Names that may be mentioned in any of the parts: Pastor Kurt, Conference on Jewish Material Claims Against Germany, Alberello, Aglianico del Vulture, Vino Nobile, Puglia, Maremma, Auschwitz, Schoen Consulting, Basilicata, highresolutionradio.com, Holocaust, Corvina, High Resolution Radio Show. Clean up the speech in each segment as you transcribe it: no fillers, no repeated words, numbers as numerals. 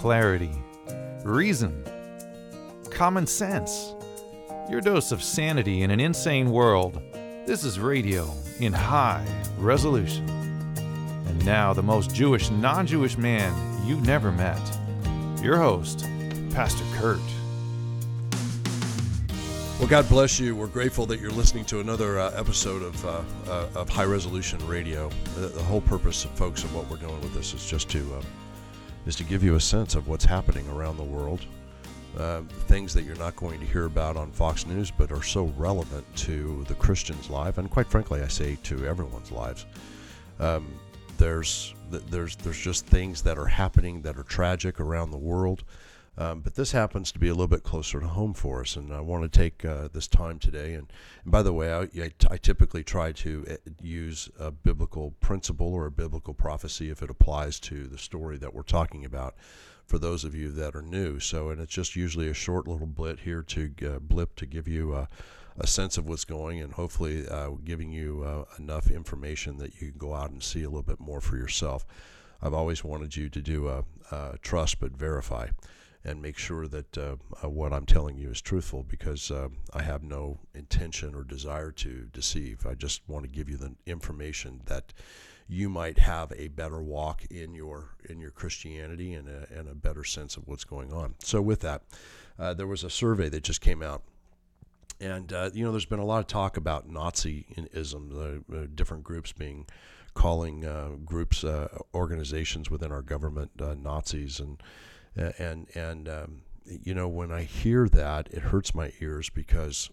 clarity, reason, common sense, your dose of sanity in an insane world. This is radio in high resolution. And now the most Jewish, non-Jewish man you never met. Your host, Pastor Kurt. Well, God bless you. We're grateful that you're listening to another episode of High Resolution Radio. The whole purpose, folks, of what we're doing with this is just to give you a sense of what's happening around the world, things that you're not going to hear about on Fox News, but are so relevant to the Christian's life, and quite frankly, I say to everyone's lives. There's just things that are happening that are tragic around the world. But this happens to be a little bit closer to home for us, and I want to take this time today. And by the way, I typically try to use a biblical principle or a biblical prophecy if it applies to the story that we're talking about, for those of you that are new. So, and it's just usually a short little blip here to give you a sense of what's going, and hopefully giving you enough information that you can go out and see a little bit more for yourself. I've always wanted you to do a trust but verify, and make sure that what I'm telling you is truthful, because I have no intention or desire to deceive. I just want to give you the information that you might have a better walk in your Christianity, and a better sense of what's going on. So with that, there was a survey that just came out. And, there's been a lot of talk about Nazism, different groups being calling groups, organizations within our government, Nazis, and when I hear that, it hurts my ears, because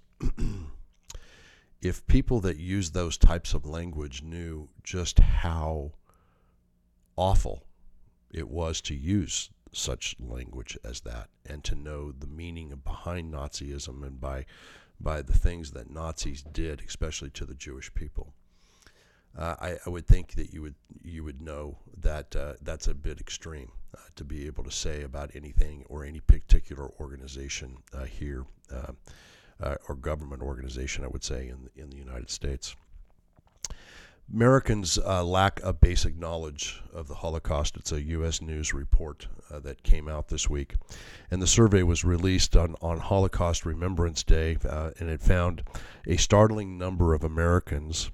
if people that use those types of language knew just how awful it was to use such language as that, and to know the meaning behind Nazism and by the things that Nazis did, especially to the Jewish people. I would think that you would know that that's a bit extreme to be able to say about anything or any particular organization here or government organization, I would say, in the United States. Americans lack a basic knowledge of the Holocaust. It's a U.S. News report that came out this week. And the survey was released on Holocaust Remembrance Day, and it found a startling number of Americans,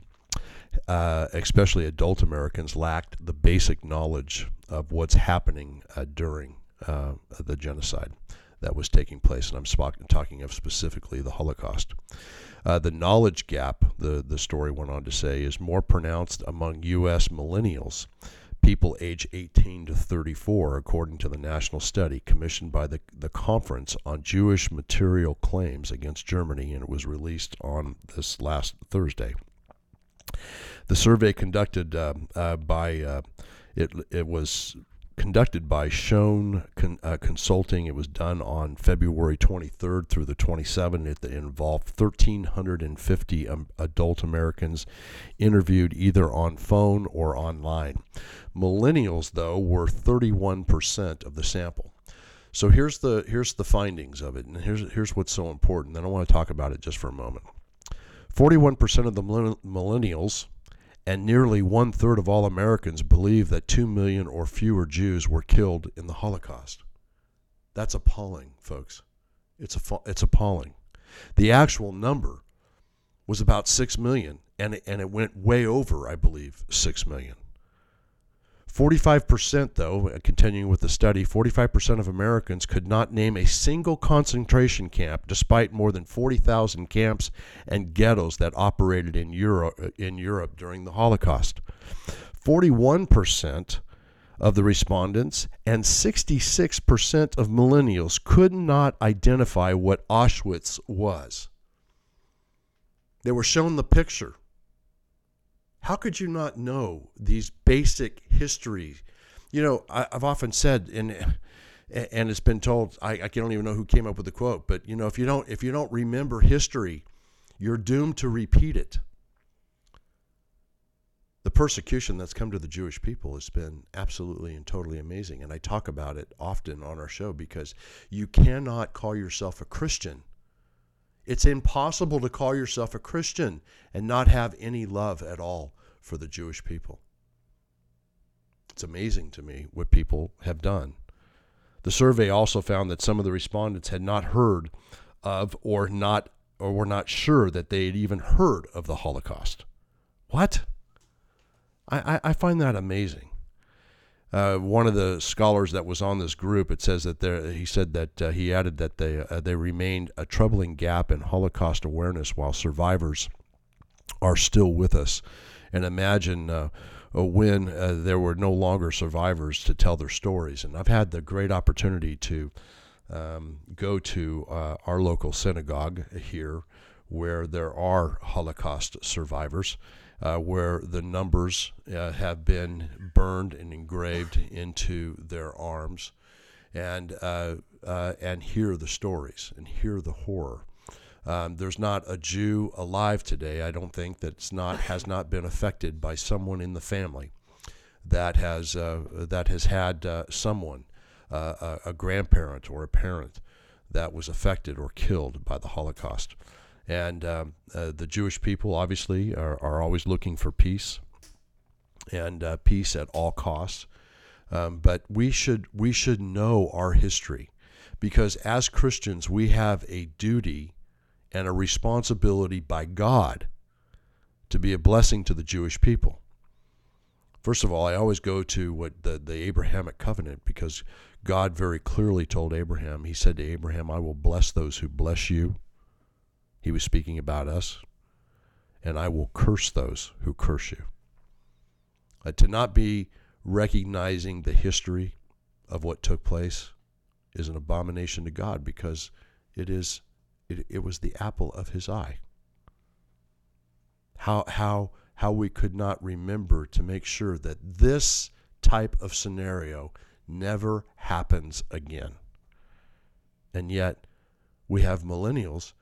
especially adult Americans, lacked the basic knowledge of what's happening during the genocide that was taking place, and I'm talking of specifically the Holocaust. The knowledge gap, the story went on to say, is more pronounced among U.S. millennials, people age 18 to 34, according to the national study commissioned by the Conference on Jewish Material Claims Against Germany, and it was released on this last Thursday. The survey conducted by Schoen Consulting. It was done on February 23rd through the 27th. It involved 1,350 adult Americans interviewed either on phone or online. Millennials, though, were 31% of the sample. So here's the findings of it, and here's what's so important. Then I want to talk about it just for a moment. 41% of the millennials and nearly one-third of all Americans believe that 2 million or fewer Jews were killed in the Holocaust. That's appalling, folks. It's appalling. The actual number was about 6 million, and it went way over, I believe, 6 million. 45%, though, continuing with the study, 45% of Americans could not name a single concentration camp, despite more than 40,000 camps and ghettos that operated in Europe during the Holocaust. 41% of the respondents and 66% of millennials could not identify what Auschwitz was. They were shown the picture. How could you not know these basic history? I've often said, and it's been told, I don't even know who came up with the quote, but if you don't remember history, you're doomed to repeat it. The persecution that's come to the Jewish people has been absolutely and totally amazing, and I talk about it often on our show, because you cannot call yourself a Christian. It's impossible to call yourself a Christian and not have any love at all for the Jewish people. It's amazing to me what people have done. The survey also found that some of the respondents had not heard of or were not sure that they had even heard of the Holocaust. What? I find that amazing. One of the scholars that was on this group, it says that he added that they remained a troubling gap in Holocaust awareness while survivors are still with us. And imagine when there were no longer survivors to tell their stories. And I've had the great opportunity to go to our local synagogue here, where there are Holocaust survivors, where the numbers have been burned and engraved into their arms, and hear the stories and hear the horror. There's not a Jew alive today, I don't think, has not been affected by someone in the family that has had someone, a grandparent or a parent, that was affected or killed by the Holocaust. And the Jewish people, obviously, are always looking for peace, and peace at all costs. But we should know our history, because as Christians, we have a duty and a responsibility by God to be a blessing to the Jewish people. First of all, I always go to what the Abrahamic covenant, because God very clearly told Abraham. He said to Abraham, "I will bless those who bless you." He was speaking about us. "And I will curse those who curse you." To not be recognizing the history of what took place is an abomination to God, because it was the apple of his eye. How we could not remember to make sure that this type of scenario never happens again. And yet we have millennials,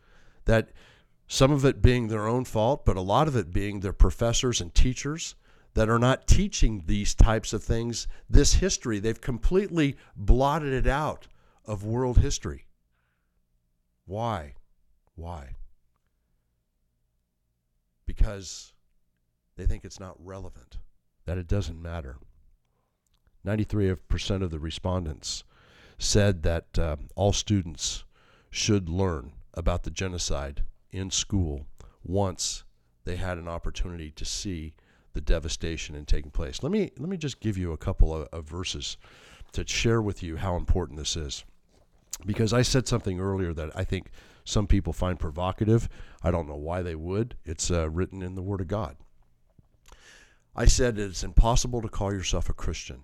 that some of it being their own fault, but a lot of it being their professors and teachers that are not teaching these types of things, this history. They've completely blotted it out of world history. Why? Why? Because they think it's not relevant, that it doesn't matter. 93% of the respondents said that all students should learn about the genocide in school once they had an opportunity to see the devastation in taking place. Let me just give you a couple of verses to share with you how important this is, because I said something earlier that I think some people find provocative. I don't know why they would. It's written in the Word of God. I said it's impossible to call yourself a Christian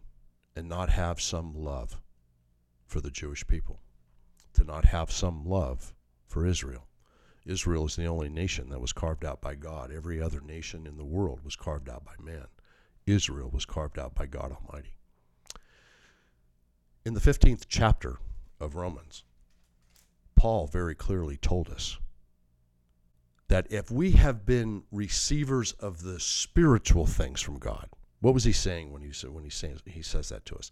and not have some love for the Jewish people, to not have some love for Israel. Israel is the only nation that was carved out by God. Every other nation in the world was carved out by man. Israel was carved out by God Almighty. In the 15th chapter of Romans, Paul very clearly told us that if we have been receivers of the spiritual things from God, what was he saying when he says that to us?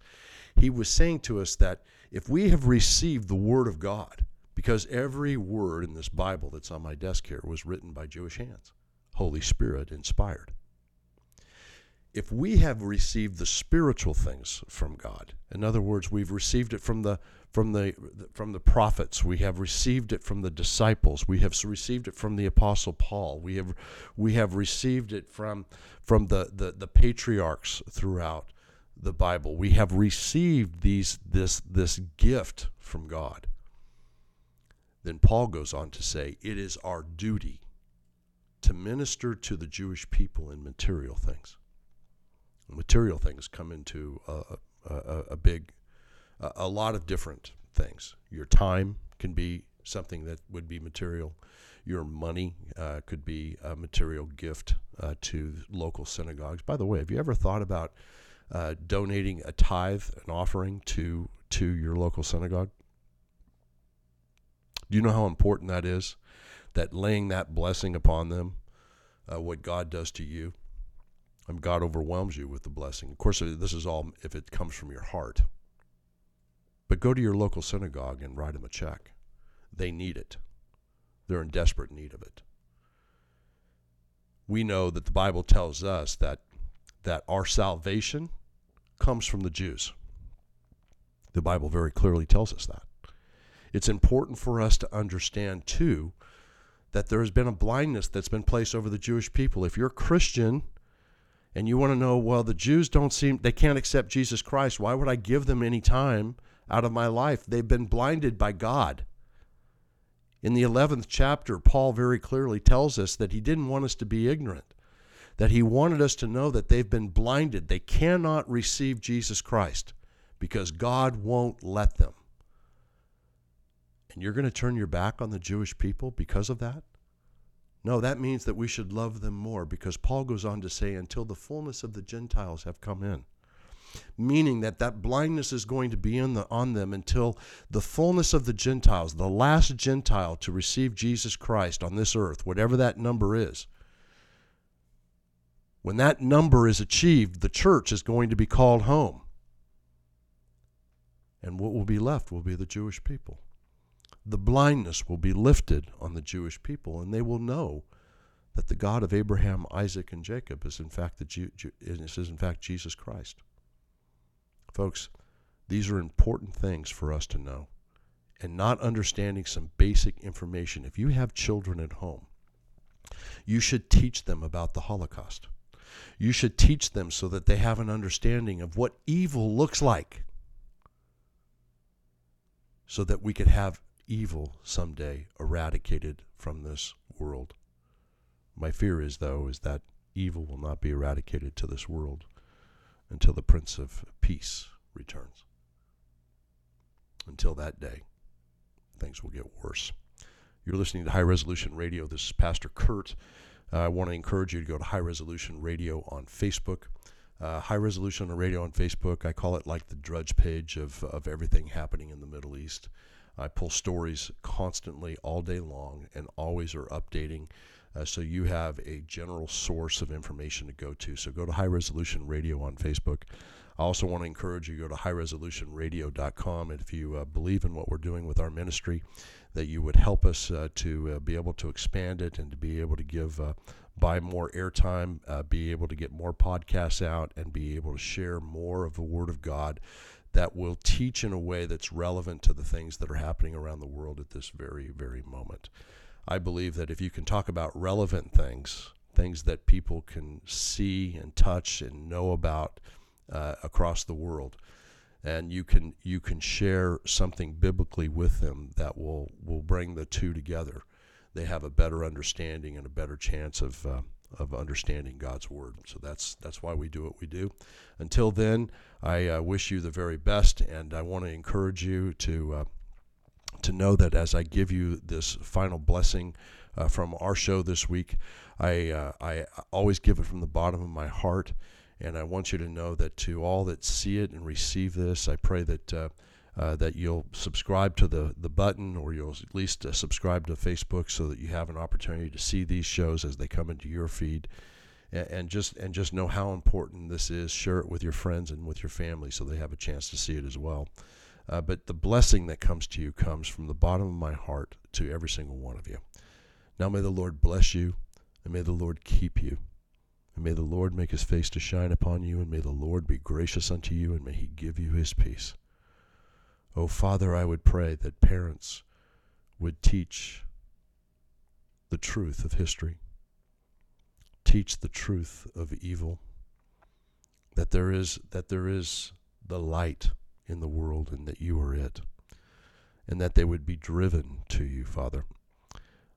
He was saying to us that if we have received the Word of God, because every word in this Bible that's on my desk here was written by Jewish hands, Holy Spirit inspired. If we have received the spiritual things from God, in other words, we've received it from the prophets, we have received it from the disciples, we have received it from the Apostle Paul, we have received it from the patriarchs throughout the Bible. We have received this gift from God. Then Paul goes on to say, it is our duty to minister to the Jewish people in material things. Material things come into a lot of different things. Your time can be something that would be material. Your money could be a material gift to local synagogues. By the way, have you ever thought about donating a tithe, an offering to your local synagogue? Do you know how important that is? That laying that blessing upon them, what God does to you. God overwhelms you with the blessing. Of course, this is all if it comes from your heart. But go to your local synagogue and write them a check. They need it. They're in desperate need of it. We know that the Bible tells us that our salvation comes from the Jews. The Bible very clearly tells us that. It's important for us to understand, too, that there has been a blindness that's been placed over the Jewish people. If you're a Christian and you want to know, well, the Jews they can't accept Jesus Christ. Why would I give them any time out of my life? They've been blinded by God. In the 11th chapter, Paul very clearly tells us that he didn't want us to be ignorant, that he wanted us to know that they've been blinded. They cannot receive Jesus Christ because God won't let them. And you're going to turn your back on the Jewish people because of that? No, that means that we should love them more, because Paul goes on to say, until the fullness of the Gentiles have come in. Meaning that blindness is going to be on them until the fullness of the Gentiles, the last Gentile to receive Jesus Christ on this earth, whatever that number is. When that number is achieved, the church is going to be called home. And what will be left will be the Jewish people. The blindness will be lifted on the Jewish people, and they will know that the God of Abraham, Isaac, and Jacob is in fact Jesus Christ. Folks, these are important things for us to know, and not understanding some basic information. If you have children at home, you should teach them about the Holocaust. You should teach them so that they have an understanding of what evil looks like, so that we could have evil someday eradicated from this world. My fear is, though, is that evil will not be eradicated to this world until the Prince of Peace returns. Until that day, things will get worse. You're listening to High Resolution Radio. This is Pastor Kurt. I want to encourage you to go to High Resolution Radio on Facebook. High Resolution Radio on Facebook, I call it like the Drudge page of everything happening in the Middle East. I pull stories constantly all day long and always are updating, so you have a general source of information to go to. So go to High Resolution Radio on Facebook. I also want to encourage you to go to highresolutionradio.com, and if you believe in what we're doing with our ministry, that you would help us to be able to expand it and to be able to buy more airtime, be able to get more podcasts out, and be able to share more of the Word of God that will teach in a way that's relevant to the things that are happening around the world at this very, very moment. I believe that if you can talk about relevant things, things that people can see and touch and know about across the world, and you can share something biblically with them that will bring the two together, they have a better understanding and a better chance of understanding God's Word. So that's why we do what we do. Until then, I wish you the very best, and I want to encourage you to know that as I give you this final blessing from our show this week, I always give it from the bottom of my heart, and I want you to know that to all that see it and receive this, I pray that you'll subscribe to the button, or you'll at least subscribe to Facebook so that you have an opportunity to see these shows as they come into your feed, and just know how important this is. Share it with your friends and with your family so they have a chance to see it as well. But the blessing that comes to you comes from the bottom of my heart to every single one of you. Now may the Lord bless you, and may the Lord keep you, and may the Lord make his face to shine upon you, and may the Lord be gracious unto you, and may he give you his peace. Oh, Father, I would pray that parents would teach the truth of history, teach the truth of evil, that there is the light in the world and that you are it, and that they would be driven to you, Father.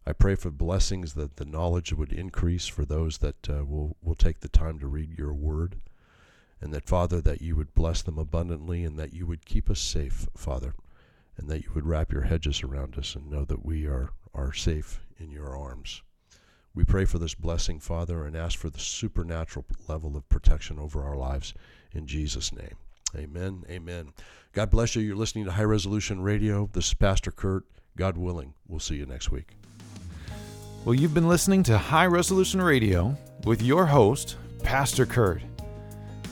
I pray for blessings, that the knowledge would increase for those that will take the time to read your word. And that, Father, that you would bless them abundantly, and that you would keep us safe, Father, and that you would wrap your hedges around us and know that we are safe in your arms. We pray for this blessing, Father, and ask for the supernatural level of protection over our lives in Jesus' name. Amen. Amen. God bless you. You're listening to High Resolution Radio. This is Pastor Kurt. God willing, we'll see you next week. Well, you've been listening to High Resolution Radio with your host, Pastor Kurt.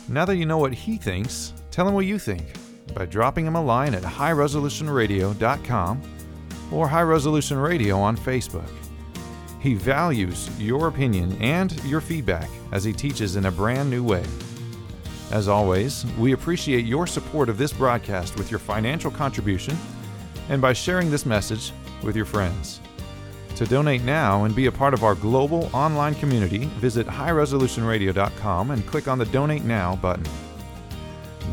Now that you know what he thinks, tell him what you think by dropping him a line at highresolutionradio.com or High Resolution Radio on Facebook. He values your opinion and your feedback as he teaches in a brand new way. As always, we appreciate your support of this broadcast with your financial contribution and by sharing this message with your friends. To donate now and be a part of our global online community, visit highresolutionradio.com and click on the Donate Now button.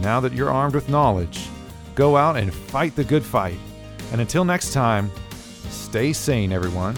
Now that you're armed with knowledge, go out and fight the good fight. And until next time, stay sane, everyone.